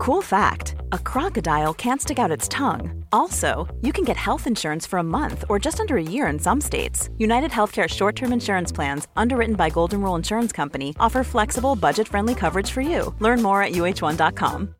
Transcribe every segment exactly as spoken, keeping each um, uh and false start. Cool fact, a crocodile can't stick out its tongue. Also, you can get health insurance for a month or just under a year in some states. United Healthcare short-term insurance plans, underwritten by Golden Rule Insurance Company, offer flexible, budget-friendly coverage for you. Learn more at U H one dot com.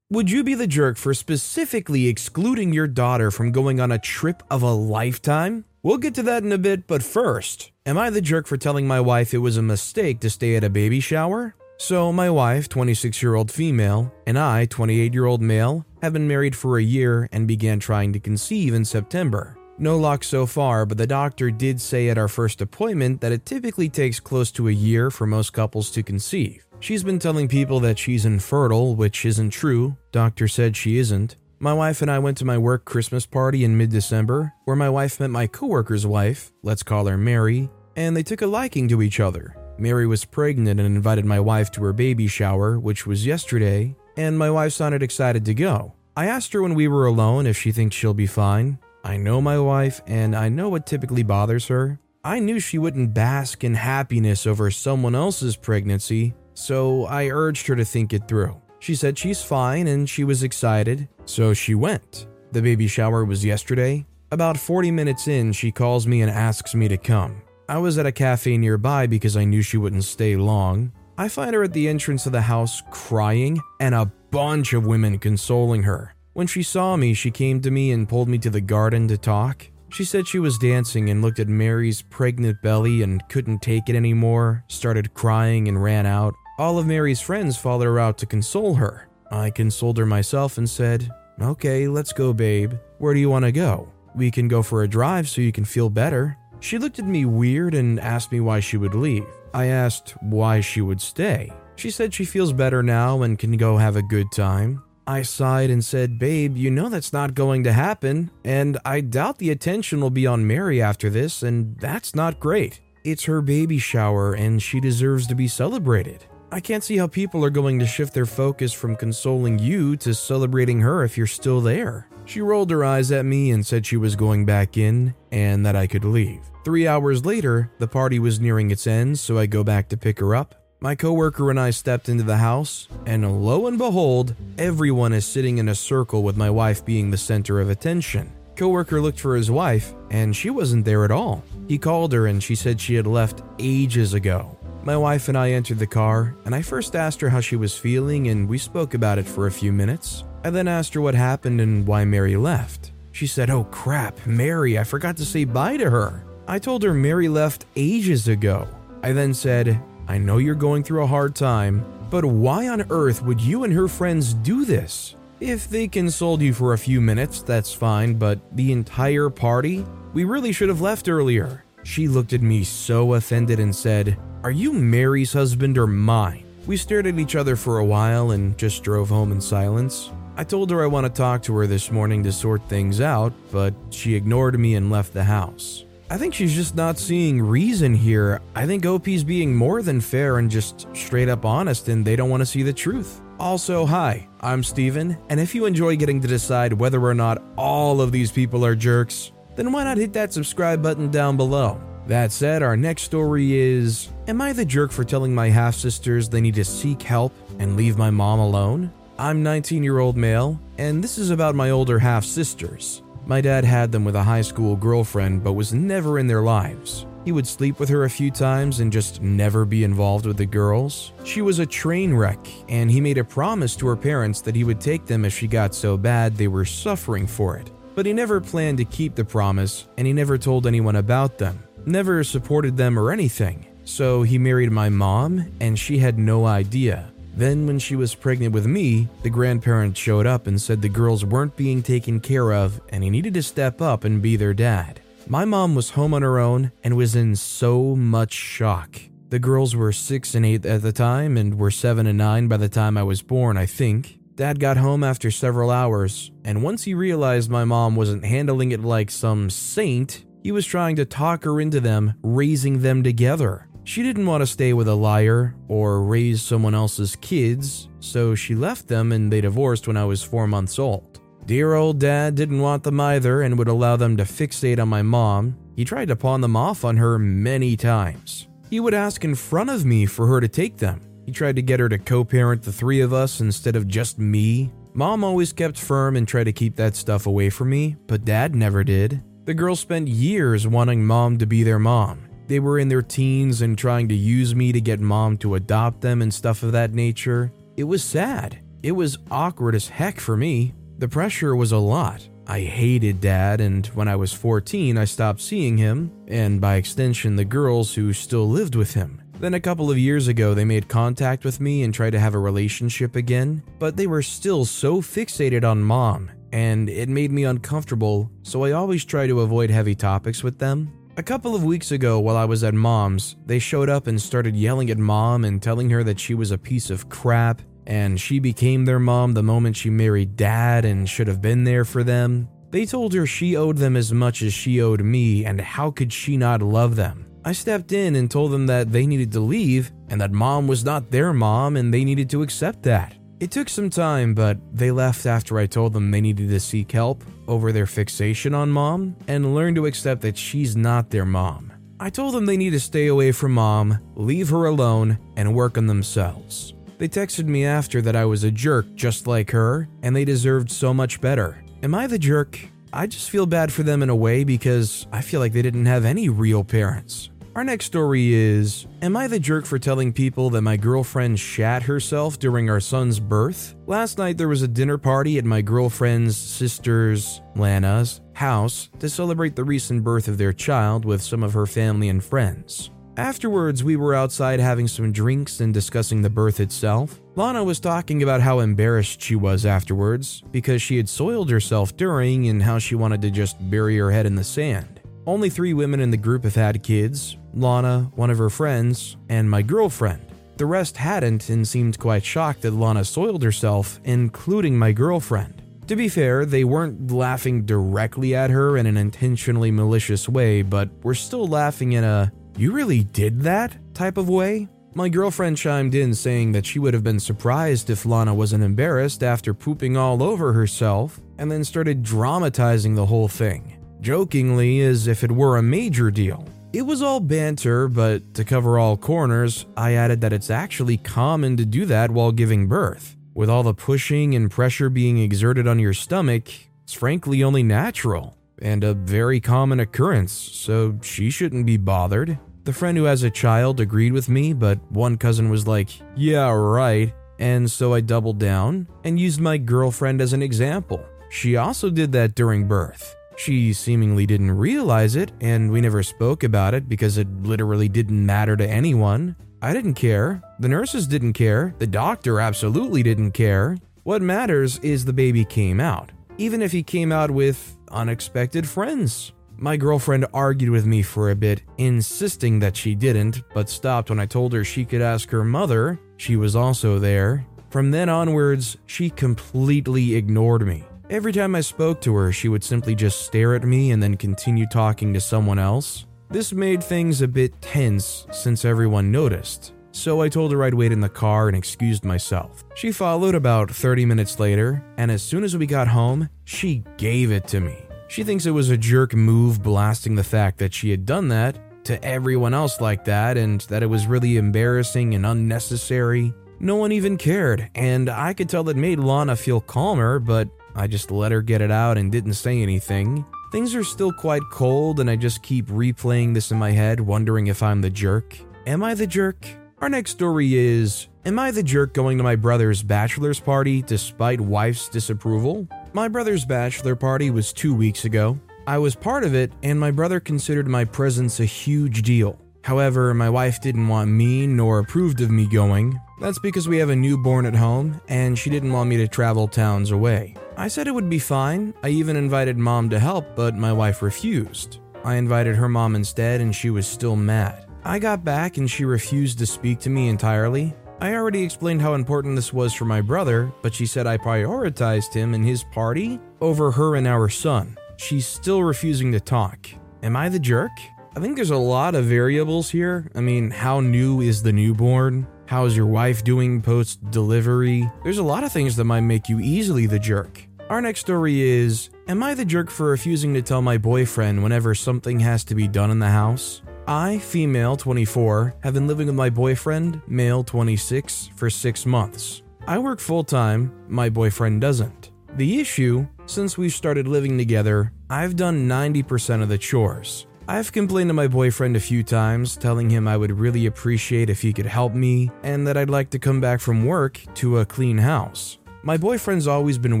Would you be the jerk for specifically excluding your daughter from going on a trip of a lifetime? We'll get to that in a bit, but first, am I the jerk for telling my wife it was a mistake to stay at a baby shower? So my wife, twenty-six-year-old female, and I, twenty-eight-year-old male, have been married for a year and began trying to conceive in September. No luck so far, but the doctor did say at our first appointment that it typically takes close to a year for most couples to conceive. She's been telling people that she's infertile, which isn't true. Doctor said she isn't. My wife and I went to my work Christmas party in mid-December, where my wife met my coworker's wife, let's call her Mary, and they took a liking to each other. Mary was pregnant and invited my wife to her baby shower, which was yesterday, and my wife sounded excited to go. I asked her when we were alone if she thinks she'll be fine. I know my wife, and I know what typically bothers her. I knew she wouldn't bask in happiness over someone else's pregnancy, so I urged her to think it through. She said she's fine and she was excited, so she went. The baby shower was yesterday. About forty minutes in, she calls me and asks me to come. I was at a cafe nearby because I knew she wouldn't stay long. I find her at the entrance of the house crying and a bunch of women consoling her. When she saw me, she came to me and pulled me to the garden to talk. She said she was dancing and looked at Mary's pregnant belly and couldn't take it anymore, started crying and ran out. All of Mary's friends followed her out to console her. I consoled her myself and said, "Okay, let's go, babe. Where do you want to go? We can go for a drive so you can feel better." She looked at me weird and asked me why she would leave. I asked why she would stay. She said she feels better now and can go have a good time. I sighed and said, "Babe, you know that's not going to happen, and I doubt the attention will be on Mary after this, and that's not great. It's her baby shower, and she deserves to be celebrated. I can't see how people are going to shift their focus from consoling you to celebrating her if you're still there." She rolled her eyes at me and said she was going back in and that I could leave. Three hours later, the party was nearing its end, so I go back to pick her up. My coworker and I stepped into the house, and lo and behold, everyone is sitting in a circle with my wife being the center of attention. Coworker looked for his wife, and she wasn't there at all. He called her, and she said she had left ages ago. My wife and I entered the car, and I first asked her how she was feeling, and we spoke about it for a few minutes. I then asked her what happened and why Mary left. She said, "Oh crap, Mary, I forgot to say bye to her." I told her Mary left ages ago. I then said, "I know you're going through a hard time, but why on earth would you and her friends do this? If they consoled you for a few minutes, that's fine, but the entire party? We really should have left earlier." She looked at me so offended and said, "Are you Mary's husband or mine?" We stared at each other for a while and just drove home in silence. I told her I want to talk to her this morning to sort things out, but she ignored me and left the house. I think she's just not seeing reason here. I think O P's being more than fair and just straight up honest, and they don't want to see the truth. Also, hi, I'm Steven, and if you enjoy getting to decide whether or not all of these people are jerks, then why not hit that subscribe button down below? That said, our next story is, am I the jerk for telling my half-sisters they need to seek help and leave my mom alone? I'm nineteen-year-old male, and this is about my older half-sisters. My dad had them with a high school girlfriend but was never in their lives. He would sleep with her a few times and just never be involved with the girls. She was a train wreck, and he made a promise to her parents that he would take them if she got so bad they were suffering for it. But he never planned to keep the promise, and he never told anyone about them, never supported them or anything. So he married my mom, and she had no idea. Then when she was pregnant with me, the grandparents showed up and said the girls weren't being taken care of and he needed to step up and be their dad. My mom was home on her own and was in so much shock. The girls were six and eight at the time and were seven and nine by the time I was born, I think. Dad got home after several hours, and once he realized my mom wasn't handling it like some saint, he was trying to talk her into them, raising them together. She didn't want to stay with a liar or raise someone else's kids, so she left them and they divorced when I was four months old. Dear old dad didn't want them either and would allow them to fixate on my mom. He tried to pawn them off on her many times. He would ask in front of me for her to take them. He tried to get her to co-parent the three of us instead of just me. Mom always kept firm and tried to keep that stuff away from me, but Dad never did. The girls spent years wanting Mom to be their mom. They were in their teens and trying to use me to get Mom to adopt them and stuff of that nature. It was sad. It was awkward as heck for me. The pressure was a lot. I hated Dad, and when I was fourteen, I stopped seeing him, and by extension, the girls who still lived with him. Then a couple of years ago, they made contact with me and tried to have a relationship again, but they were still so fixated on Mom, and it made me uncomfortable, so I always try to avoid heavy topics with them. A couple of weeks ago, while I was at Mom's, they showed up and started yelling at Mom and telling her that she was a piece of crap, and she became their mom the moment she married Dad and should have been there for them. They told her she owed them as much as she owed me, and how could she not love them? I stepped in and told them that they needed to leave, and that Mom was not their mom and they needed to accept that. It took some time, but they left after I told them they needed to seek help over their fixation on Mom and learn to accept that she's not their mom. I told them they need to stay away from Mom, leave her alone, and work on themselves. They texted me after that I was a jerk just like her, and they deserved so much better. Am I the jerk? I just feel bad for them in a way because I feel like they didn't have any real parents. Our next story is, am I the jerk for telling people that my girlfriend shat herself during our son's birth? Last night there was a dinner party at my girlfriend's sister's, Lana's, house to celebrate the recent birth of their child with some of her family and friends. Afterwards, we were outside having some drinks and discussing the birth itself. Lana was talking about how embarrassed she was afterwards because she had soiled herself during and how she wanted to just bury her head in the sand. Only three women in the group have had kids, Lana, one of her friends, and my girlfriend. The rest hadn't and seemed quite shocked that Lana soiled herself, including my girlfriend. To be fair, they weren't laughing directly at her in an intentionally malicious way, but were still laughing in a, "You really did that?" type of way. My girlfriend chimed in saying that she would have been surprised if Lana wasn't embarrassed after pooping all over herself, and then started dramatizing the whole thing, jokingly as if it were a major deal. It was all banter, but to cover all corners, I added that it's actually common to do that while giving birth. With all the pushing and pressure being exerted on your stomach, it's frankly only natural, and a very common occurrence, so she shouldn't be bothered. The friend who has a child agreed with me, but one cousin was like, "Yeah, right," and so I doubled down and used my girlfriend as an example. She also did that during birth. She seemingly didn't realize it, and we never spoke about it because it literally didn't matter to anyone. I didn't care. The nurses didn't care. The doctor absolutely didn't care. What matters is the baby came out, even if he came out with unexpected friends. My girlfriend argued with me for a bit, insisting that she didn't, but stopped when I told her she could ask her mother. She was also there. From then onwards, she completely ignored me. Every time I spoke to her, she would simply just stare at me and then continue talking to someone else. This made things a bit tense since everyone noticed, so I told her I'd wait in the car and excused myself. She followed about thirty minutes later, and as soon as we got home, she gave it to me. She thinks it was a jerk move, blasting the fact that she had done that to everyone else like that and that it was really embarrassing and unnecessary. No one even cared, and I could tell it made Lana feel calmer, but I just let her get it out and didn't say anything. Things are still quite cold, and I just keep replaying this in my head, wondering if I'm the jerk. Am I the jerk? Our next story is, am I the jerk going to my brother's bachelor's party despite wife's disapproval? My brother's bachelor party was two weeks ago. I was part of it, and my brother considered my presence a huge deal. However, my wife didn't want me nor approved of me going. That's because we have a newborn at home, and she didn't want me to travel towns away. I said it would be fine. I even invited Mom to help, but my wife refused. I invited her mom instead, and she was still mad. I got back, and she refused to speak to me entirely. I already explained how important this was for my brother, but she said I prioritized him and his party over her and our son. She's still refusing to talk. Am I the jerk? I think there's a lot of variables here. I mean, how new is the newborn? How is your wife doing post-delivery? There's a lot of things that might make you easily the jerk. Our next story is, am I the jerk for refusing to tell my boyfriend whenever something has to be done in the house? I, female, twenty-four, have been living with my boyfriend, male, twenty-six, for six months. I work full-time, my boyfriend doesn't. The issue, since we've started living together, I've done ninety percent of the chores. I've complained to my boyfriend a few times, telling him I would really appreciate if he could help me and that I'd like to come back from work to a clean house. My boyfriend's always been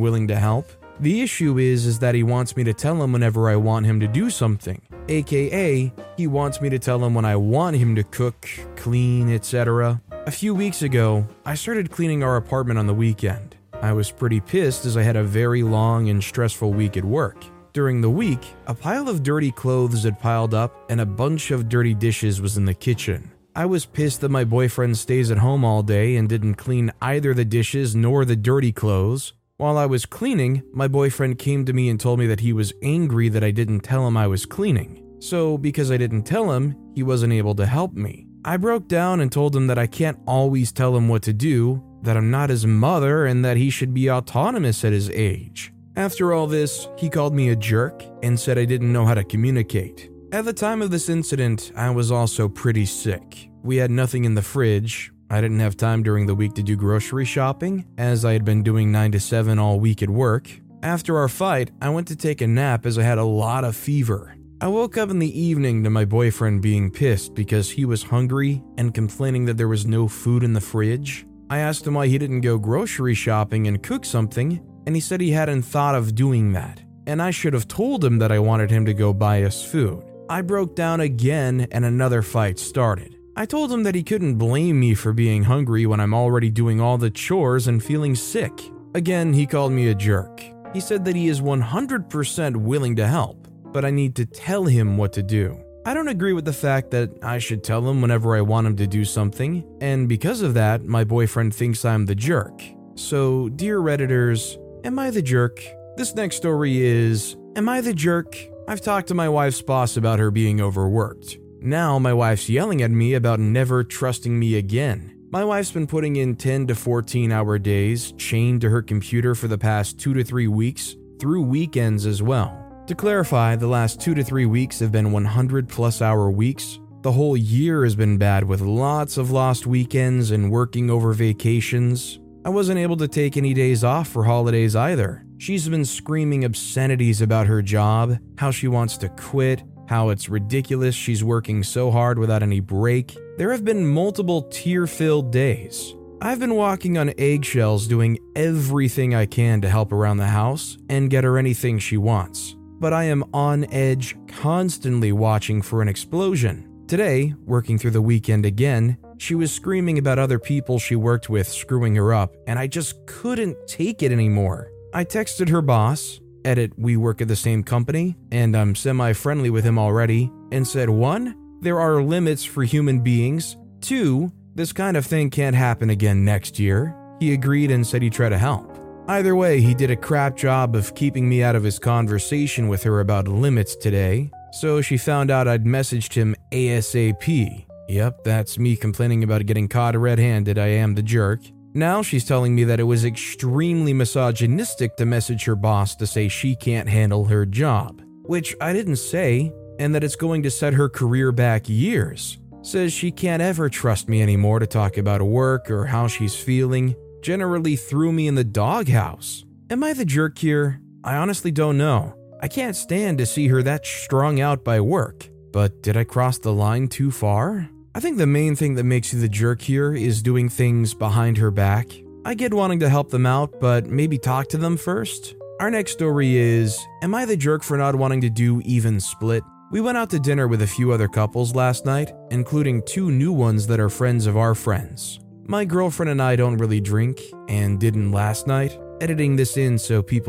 willing to help. The issue is is that he wants me to tell him whenever I want him to do something, aka he wants me to tell him when I want him to cook, clean, et cetera. A few weeks ago, I started cleaning our apartment on the weekend. I was pretty pissed as I had a very long and stressful week at work. During the week, a pile of dirty clothes had piled up and a bunch of dirty dishes was in the kitchen. I was pissed that my boyfriend stays at home all day and didn't clean either the dishes nor the dirty clothes. While I was cleaning, my boyfriend came to me and told me that he was angry that I didn't tell him I was cleaning. So, because I didn't tell him, he wasn't able to help me. I broke down and told him that I can't always tell him what to do, that I'm not his mother, and that he should be autonomous at his age. After all this, he called me a jerk and said I didn't know how to communicate. At the time of this incident, I was also pretty sick. We had nothing in the fridge. I didn't have time during the week to do grocery shopping, as I had been doing nine to seven all week at work. After our fight, I went to take a nap as I had a lot of fever. I woke up in the evening to my boyfriend being pissed because he was hungry and complaining that there was no food in the fridge. I asked him why he didn't go grocery shopping and cook something, and he said he hadn't thought of doing that, and I should have told him that I wanted him to go buy us food. I broke down again and another fight started. I told him that he couldn't blame me for being hungry when I'm already doing all the chores and feeling sick. Again, he called me a jerk. He said that he is one hundred percent willing to help, but I need to tell him what to do. I don't agree with the fact that I should tell him whenever I want him to do something, and because of that, my boyfriend thinks I'm the jerk. So, dear Redditors, am I the jerk? This next story is, am I the jerk? I've talked to my wife's boss about her being overworked. Now my wife's yelling at me about never trusting me again. My wife's been putting in ten to fourteen hour days, chained to her computer for the past two to three weeks, through weekends as well. To clarify, the last two to three weeks have been one hundred plus hour weeks. The whole year has been bad with lots of lost weekends and working over vacations. I wasn't able to take any days off for holidays either. She's been screaming obscenities about her job, how she wants to quit, how it's ridiculous she's working so hard without any break. There have been multiple tear-filled days. I've been walking on eggshells doing everything I can to help around the house and get her anything she wants. But I am on edge, constantly watching for an explosion. Today, working through the weekend again, she was screaming about other people she worked with screwing her up, and I just couldn't take it anymore. I texted her boss, edit, we work at the same company, and I'm semi-friendly with him already, and said, one, there are limits for human beings. Two, this kind of thing can't happen again next year. He agreed and said he'd try to help. Either way, he did a crap job of keeping me out of his conversation with her about limits today, so she found out I'd messaged him ASAP. Yep, that's me complaining about getting caught red-handed, I am the jerk. Now she's telling me that it was extremely misogynistic to message her boss to say she can't handle her job, which I didn't say, and that it's going to set her career back years. Says she can't ever trust me anymore to talk about work or how she's feeling. Generally threw me in the doghouse. Am I the jerk here? I honestly don't know. I can't stand to see her that strung out by work. But did I cross the line too far? I think the main thing that makes you the jerk here is doing things behind her back. I get wanting to help them out, but maybe talk to them first. Our next story is, am I the jerk for not wanting to do even split? We went out to dinner with a few other couples last night, including two new ones that are friends of our friends. My girlfriend and I don't really drink, and didn't last night, editing this in so people...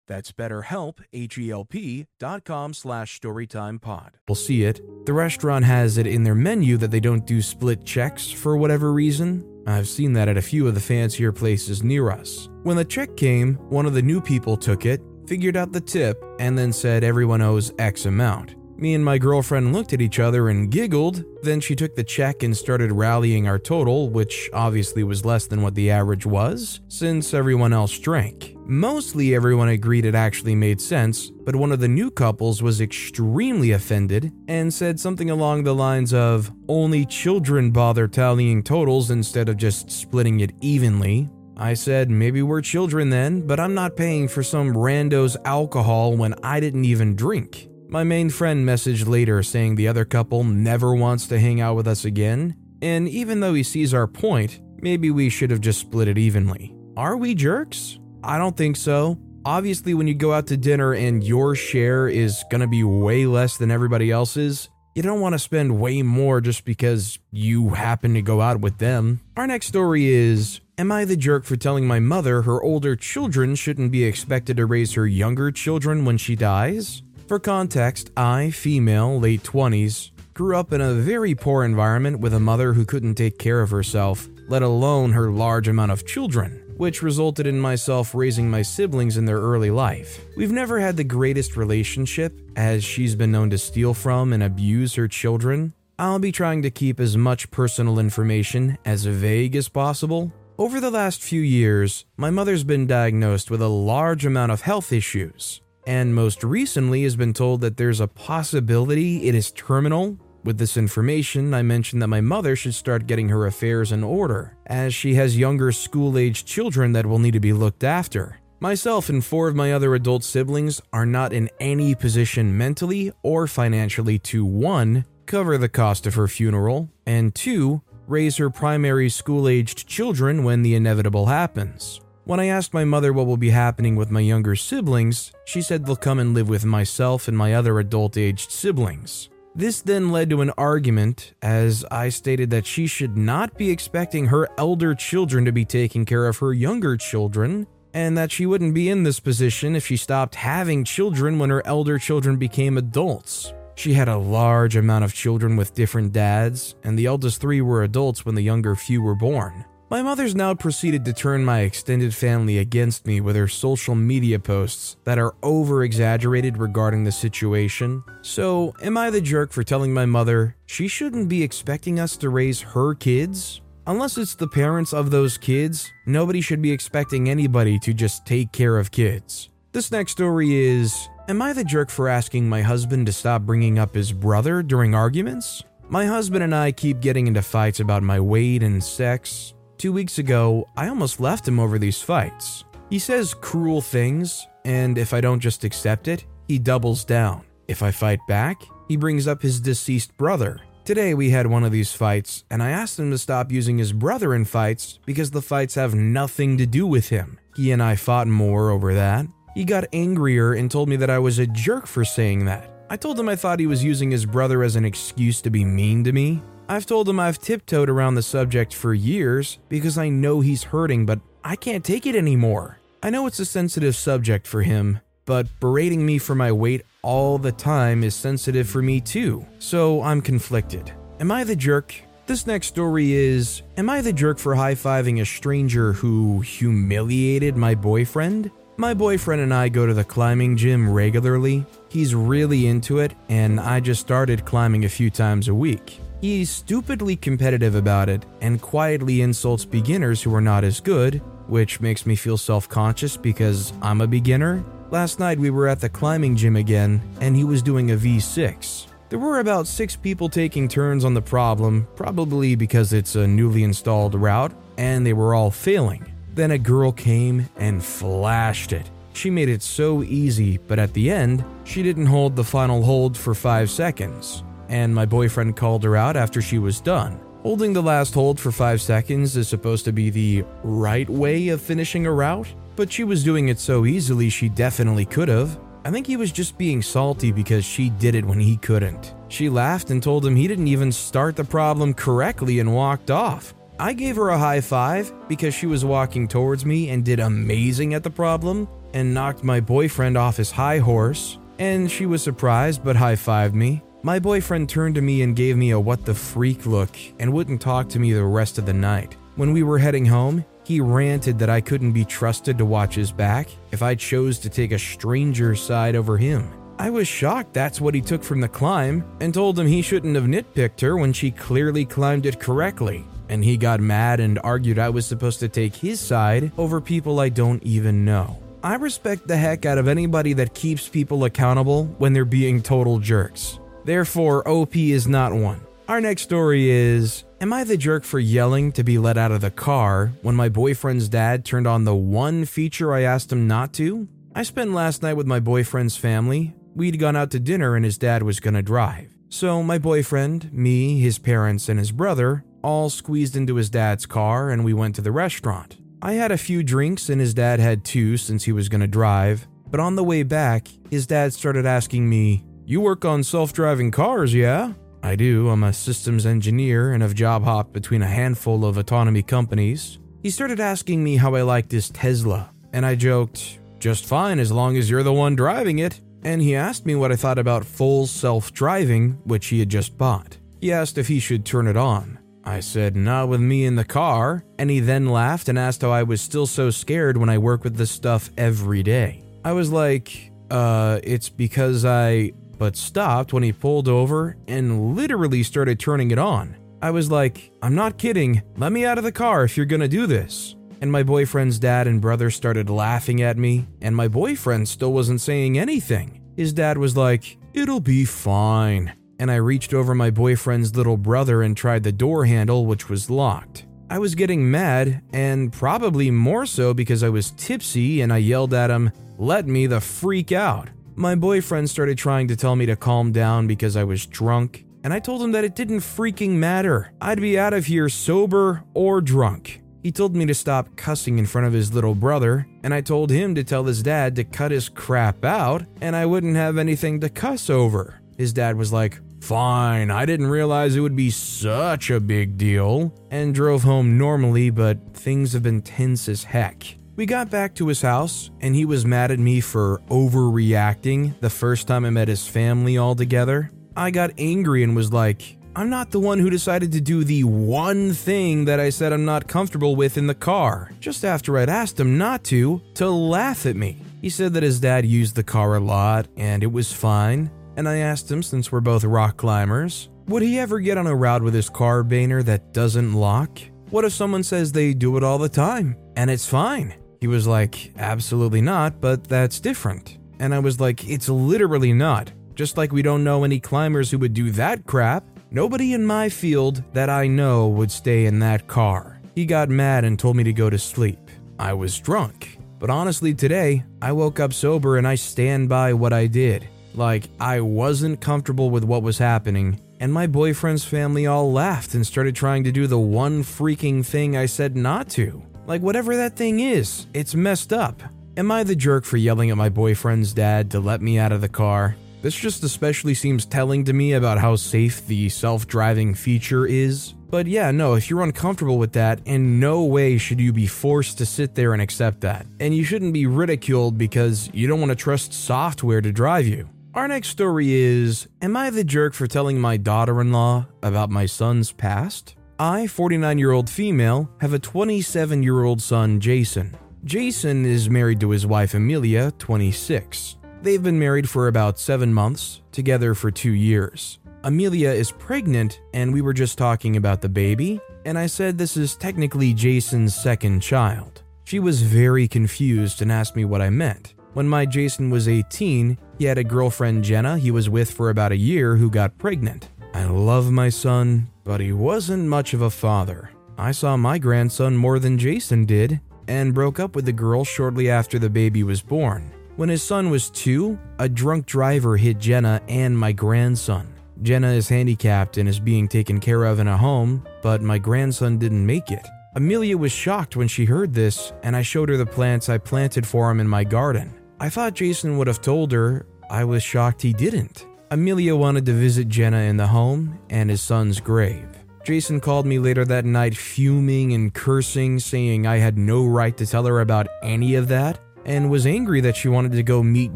That's BetterHelp, H E L P, dot com slash storytimepod. We'll see it. The restaurant has it in their menu that they don't do split checks for whatever reason. I've seen that at a few of the fancier places near us. When the check came, one of the new people took it, figured out the tip, and then said everyone owes X amount. Me and my girlfriend looked at each other and giggled. Then she took the check and started rallying our total, which obviously was less than what the average was, since everyone else drank. Mostly everyone agreed it actually made sense, but one of the new couples was extremely offended and said something along the lines of, "Only children bother tallying totals instead of just splitting it evenly." I said, maybe we're children then, but I'm not paying for some rando's alcohol when I didn't even drink. My main friend messaged later saying the other couple never wants to hang out with us again, and even though he sees our point, maybe we should have just split it evenly. Are we jerks? I don't think so. Obviously, when you go out to dinner and your share is gonna be way less than everybody else's, you don't want to spend way more just because you happen to go out with them. Our next story is, am I the jerk for telling my mother her older children shouldn't be expected to raise her younger children when she dies? For context, I, female, late twenties, grew up in a very poor environment with a mother who couldn't take care of herself, let alone her large amount of children, which resulted in myself raising my siblings in their early life. We've never had the greatest relationship, as she's been known to steal from and abuse her children. I'll be trying to keep as much personal information as vague as possible. Over the last few years, my mother's been diagnosed with a large amount of health issues, and most recently has been told that there's a possibility it is terminal. With this information, I mentioned that my mother should start getting her affairs in order, as she has younger school-aged children that will need to be looked after. Myself and four of my other adult siblings are not in any position mentally or financially to, one, cover the cost of her funeral, and two, raise her primary school-aged children when the inevitable happens. When I asked my mother what will be happening with my younger siblings, she said they'll come and live with myself and my other adult-aged siblings. This then led to an argument, as I stated that she should not be expecting her elder children to be taking care of her younger children, and that she wouldn't be in this position if she stopped having children when her elder children became adults. She had a large amount of children with different dads, and the eldest three were adults when the younger few were born. My mother's now proceeded to turn my extended family against me with her social media posts that are over-exaggerated regarding the situation. So, am I the jerk for telling my mother she shouldn't be expecting us to raise her kids? Unless it's the parents of those kids, nobody should be expecting anybody to just take care of kids. This next story is, am I the jerk for asking my husband to stop bringing up his brother during arguments? My husband and I keep getting into fights about my weight and sex. Two weeks ago, I almost left him over these fights. He says cruel things, and if I don't just accept it, he doubles down. If I fight back, he brings up his deceased brother, Today we had one of these fights, and I asked him to stop using his brother in fights because the fights have nothing to do with him. He and I fought more over that. He got angrier and told me that I was a jerk for saying that. I told him I thought he was using his brother as an excuse to be mean to me. I've told him I've tiptoed around the subject for years because I know he's hurting, but I can't take it anymore. I know it's a sensitive subject for him, but berating me for my weight all the time is sensitive for me too, so I'm conflicted. Am I the jerk? This next story is, am I the jerk for high-fiving a stranger who humiliated my boyfriend? My boyfriend and I go to the climbing gym regularly. He's really into it, and I just started climbing a few times a week. He's stupidly competitive about it and quietly insults beginners who are not as good, which makes me feel self-conscious because I'm a beginner. Last night we were at the climbing gym again, and he was doing a V six. There were about six people taking turns on the problem, probably because it's a newly installed route, and they were all failing. Then a girl came and flashed it. She made it so easy, but at the end, she didn't hold the final hold for five seconds, and my boyfriend called her out after she was done. Holding the last hold for five seconds is supposed to be the right way of finishing a route, but she was doing it so easily she definitely could have. I think he was just being salty because she did it when he couldn't. She laughed and told him he didn't even start the problem correctly and walked off. I gave her a high five because she was walking towards me and did amazing at the problem and knocked my boyfriend off his high horse, and she was surprised but high-fived me. My boyfriend turned to me and gave me a what the freak look and wouldn't talk to me the rest of the night. When we were heading home, he ranted that I couldn't be trusted to watch his back if I chose to take a stranger's side over him. I was shocked that's what he took from the climb and told him he shouldn't have nitpicked her when she clearly climbed it correctly, and he got mad and argued I was supposed to take his side over people I don't even know. I respect the heck out of anybody that keeps people accountable when they're being total jerks. Therefore, O P is not one. Our next story is, am I the jerk for yelling to be let out of the car when my boyfriend's dad turned on the one feature I asked him not to? I spent last night with my boyfriend's family. We'd gone out to dinner and his dad was gonna drive. So my boyfriend, me, his parents, and his brother all squeezed into his dad's car and we went to the restaurant. I had a few drinks and his dad had two since he was gonna drive, but on the way back, his dad started asking me, "You work on self-driving cars, yeah?" I do, I'm a systems engineer and have job hopped between a handful of autonomy companies. He started asking me how I liked this Tesla, and I joked, "Just fine as long as you're the one driving it." And he asked me what I thought about full self-driving, which he had just bought. He asked if he should turn it on. I said, "Not with me in the car," and he then laughed and asked how I was still so scared when I work with this stuff every day. I was like, uh, it's because I... but stopped when he pulled over and literally started turning it on. I was like, "I'm not kidding, let me out of the car if you're gonna do this." And my boyfriend's dad and brother started laughing at me, and my boyfriend still wasn't saying anything. His dad was like, "It'll be fine." And I reached over my boyfriend's little brother and tried the door handle, which was locked. I was getting mad, and probably more so because I was tipsy, and I yelled at him, "Let me the freak out." My boyfriend started trying to tell me to calm down because I was drunk, and I told him that it didn't freaking matter. I'd be out of here sober or drunk. He told me to stop cussing in front of his little brother, and I told him to tell his dad to cut his crap out, and I wouldn't have anything to cuss over. His dad was like, "Fine, I didn't realize it would be such a big deal," and drove home normally, but things have been tense as heck. We got back to his house, and he was mad at me for overreacting the first time I met his family all together. I got angry and was like, "I'm not the one who decided to do the one thing that I said I'm not comfortable with in the car, just after I'd asked him not to, to laugh at me." He said that his dad used the car a lot, and it was fine, and I asked him, since we're both rock climbers, would he ever get on a route with his car baner that doesn't lock? What if someone says they do it all the time, and it's fine? He was like, "Absolutely not, but that's different." And I was like, "It's literally not. Just like we don't know any climbers who would do that crap, nobody in my field that I know would stay in that car." He got mad and told me to go to sleep. I was drunk. But honestly, today, I woke up sober and I stand by what I did. Like, I wasn't comfortable with what was happening, and my boyfriend's family all laughed and started trying to do the one freaking thing I said not to. Like, whatever that thing is, it's messed up. Am I the jerk for yelling at my boyfriend's dad to let me out of the car? This just especially seems telling to me about how safe the self-driving feature is. But yeah, no, if you're uncomfortable with that, in no way should you be forced to sit there and accept that. And you shouldn't be ridiculed because you don't want to trust software to drive you. Our next story is, am I the jerk for telling my daughter-in-law about my son's past? I, forty-nine-year-old female, have a twenty-seven-year-old son, Jason. Jason is married to his wife, Amelia, twenty-six. They've been married for about seven months, together for two years. Amelia is pregnant, and we were just talking about the baby, and I said this is technically Jason's second child. She was very confused and asked me what I meant. When my Jason was eighteen, he had a girlfriend, Jenna, he was with for about a year, who got pregnant. I love my son, but he wasn't much of a father. I saw my grandson more than Jason did, and broke up with the girl shortly after the baby was born. When his son was two, a drunk driver hit Jenna and my grandson. Jenna is handicapped and is being taken care of in a home, but my grandson didn't make it. Amelia was shocked when she heard this, and I showed her the plants I planted for him in my garden. I thought Jason would have told her. I was shocked he didn't. Amelia wanted to visit Jenna in the home and his son's grave. Jason called me later that night fuming and cursing, saying I had no right to tell her about any of that, and was angry that she wanted to go meet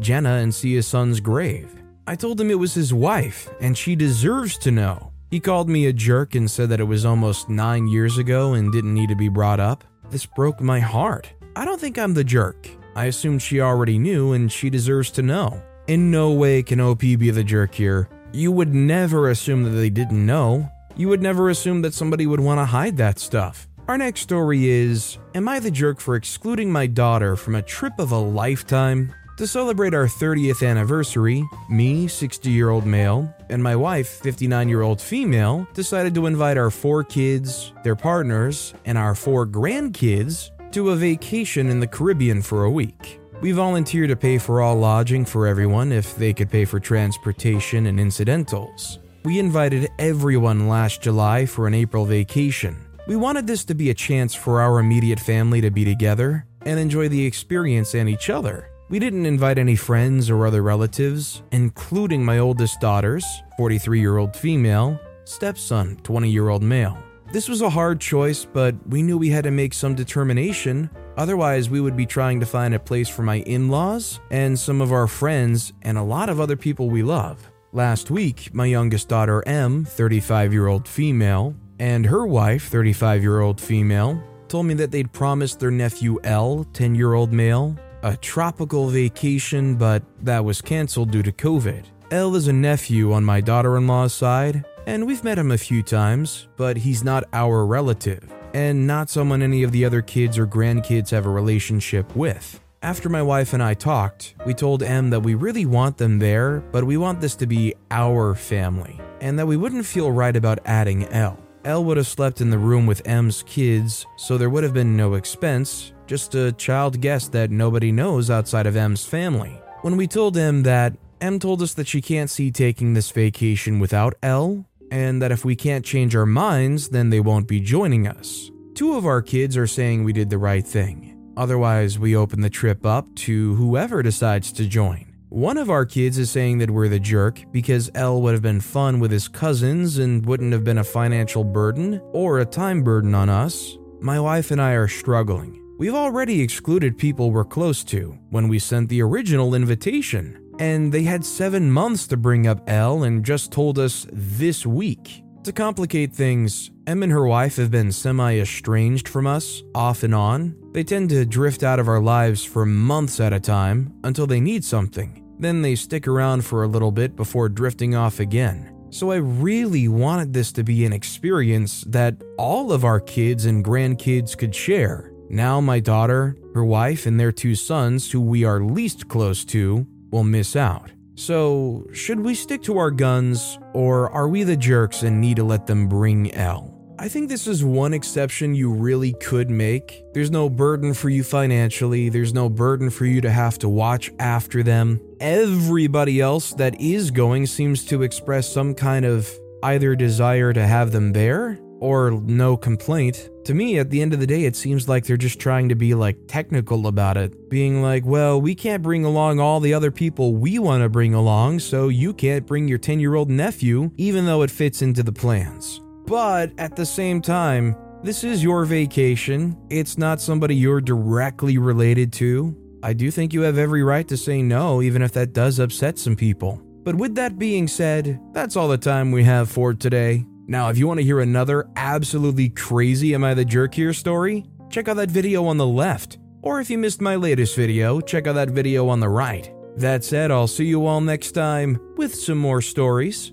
Jenna and see his son's grave. I told him it was his wife, and she deserves to know. He called me a jerk and said that it was almost nine years ago and didn't need to be brought up. This broke my heart. I don't think I'm the jerk. I assumed she already knew, and she deserves to know. In no way can O P be the jerk here. You would never assume that they didn't know. You would never assume that somebody would want to hide that stuff. Our next story is, am I the jerk for excluding my daughter from a trip of a lifetime? To celebrate our thirtieth anniversary, me, sixty-year-old male, and my wife, fifty-nine-year-old female, decided to invite our four kids, their partners, and our four grandkids to a vacation in the Caribbean for a week. We volunteered to pay for all lodging for everyone if they could pay for transportation and incidentals. We invited everyone last July for an April vacation. We wanted this to be a chance for our immediate family to be together and enjoy the experience and each other. We didn't invite any friends or other relatives, including my oldest daughter's, forty-three-year-old female, stepson, twenty-year-old male. This was a hard choice, but we knew we had to make some determination, otherwise we would be trying to find a place for my in-laws and some of our friends and a lot of other people we love. Last week, my youngest daughter, M, thirty-five-year-old female, and her wife, thirty-five-year-old female, told me that they'd promised their nephew Elle, ten-year-old male, a tropical vacation, but that was canceled due to COVID. Elle is a nephew on my daughter-in-law's side, and we've met him a few times, but he's not our relative, and not someone any of the other kids or grandkids have a relationship with. After my wife and I talked, we told M that we really want them there, but we want this to be our family, and that we wouldn't feel right about adding Elle. Elle would have slept in the room with M's kids, so there would have been no expense, just a child guest that nobody knows outside of M's family. When we told M that, M told us that she can't see taking this vacation without Elle, and that if we can't change our minds, then they won't be joining us. Two of our kids are saying we did the right thing. Otherwise, we open the trip up to whoever decides to join. One of our kids is saying that we're the jerk because Elle would have been fun with his cousins and wouldn't have been a financial burden or a time burden on us. My wife and I are struggling. We've already excluded people we're close to when we sent the original invitation, and they had seven months to bring up Elle and just told us this week. To complicate things, Em and her wife have been semi-estranged from us, off and on. They tend to drift out of our lives for months at a time until they need something. Then they stick around for a little bit before drifting off again. So I really wanted this to be an experience that all of our kids and grandkids could share. Now my daughter, her wife, and their two sons, who we are least close to, will miss out. So, should we stick to our guns, or are we the jerks and need to let them bring Elle? I think this is one exception you really could make. There's no burden for you financially, there's no burden for you to have to watch after them. Everybody else that is going seems to express some kind of either desire to have them there or no complaint. To me, at the end of the day, it seems like they're just trying to be like technical about it, being like, well, we can't bring along all the other people we want to bring along, so you can't bring your ten-year-old nephew, even though it fits into the plans. But at the same time, this is your vacation. It's not somebody you're directly related to. I do think you have every right to say no, even if that does upset some people. But with that being said, that's all the time we have for today. Now, if you want to hear another absolutely crazy Am I the Jerk Here story, check out that video on the left. Or if you missed my latest video, check out that video on the right. That said, I'll see you all next time with some more stories.